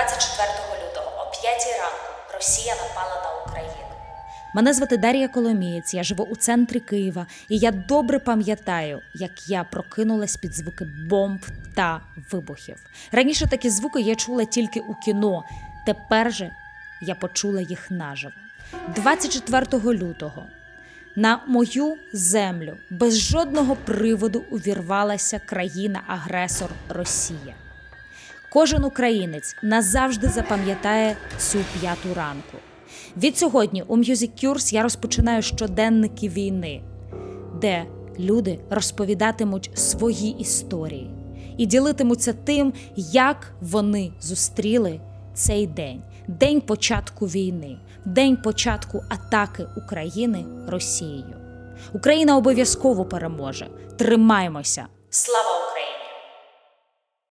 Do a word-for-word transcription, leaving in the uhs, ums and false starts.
двадцять четвертого лютого о п'ятій ранку Росія напала на Україну. Мене звати Дар'я Коломієць, я живу у центрі Києва, і я добре пам'ятаю, як я прокинулась під звуки бомб та вибухів. Раніше такі звуки я чула тільки у кіно, тепер же я почула їх наживо. двадцять четвертого лютого на мою землю без жодного приводу увірвалася країна-агресор Росія. Кожен українець назавжди запам'ятає цю п'яту ранку. Від сьогодні у Мюзикюрс я розпочинаю щоденники війни, де люди розповідатимуть свої історії і ділитимуться тим, як вони зустріли цей день. День початку війни, день початку атаки України Росією. Україна обов'язково переможе. Тримаймося! Слава Україні!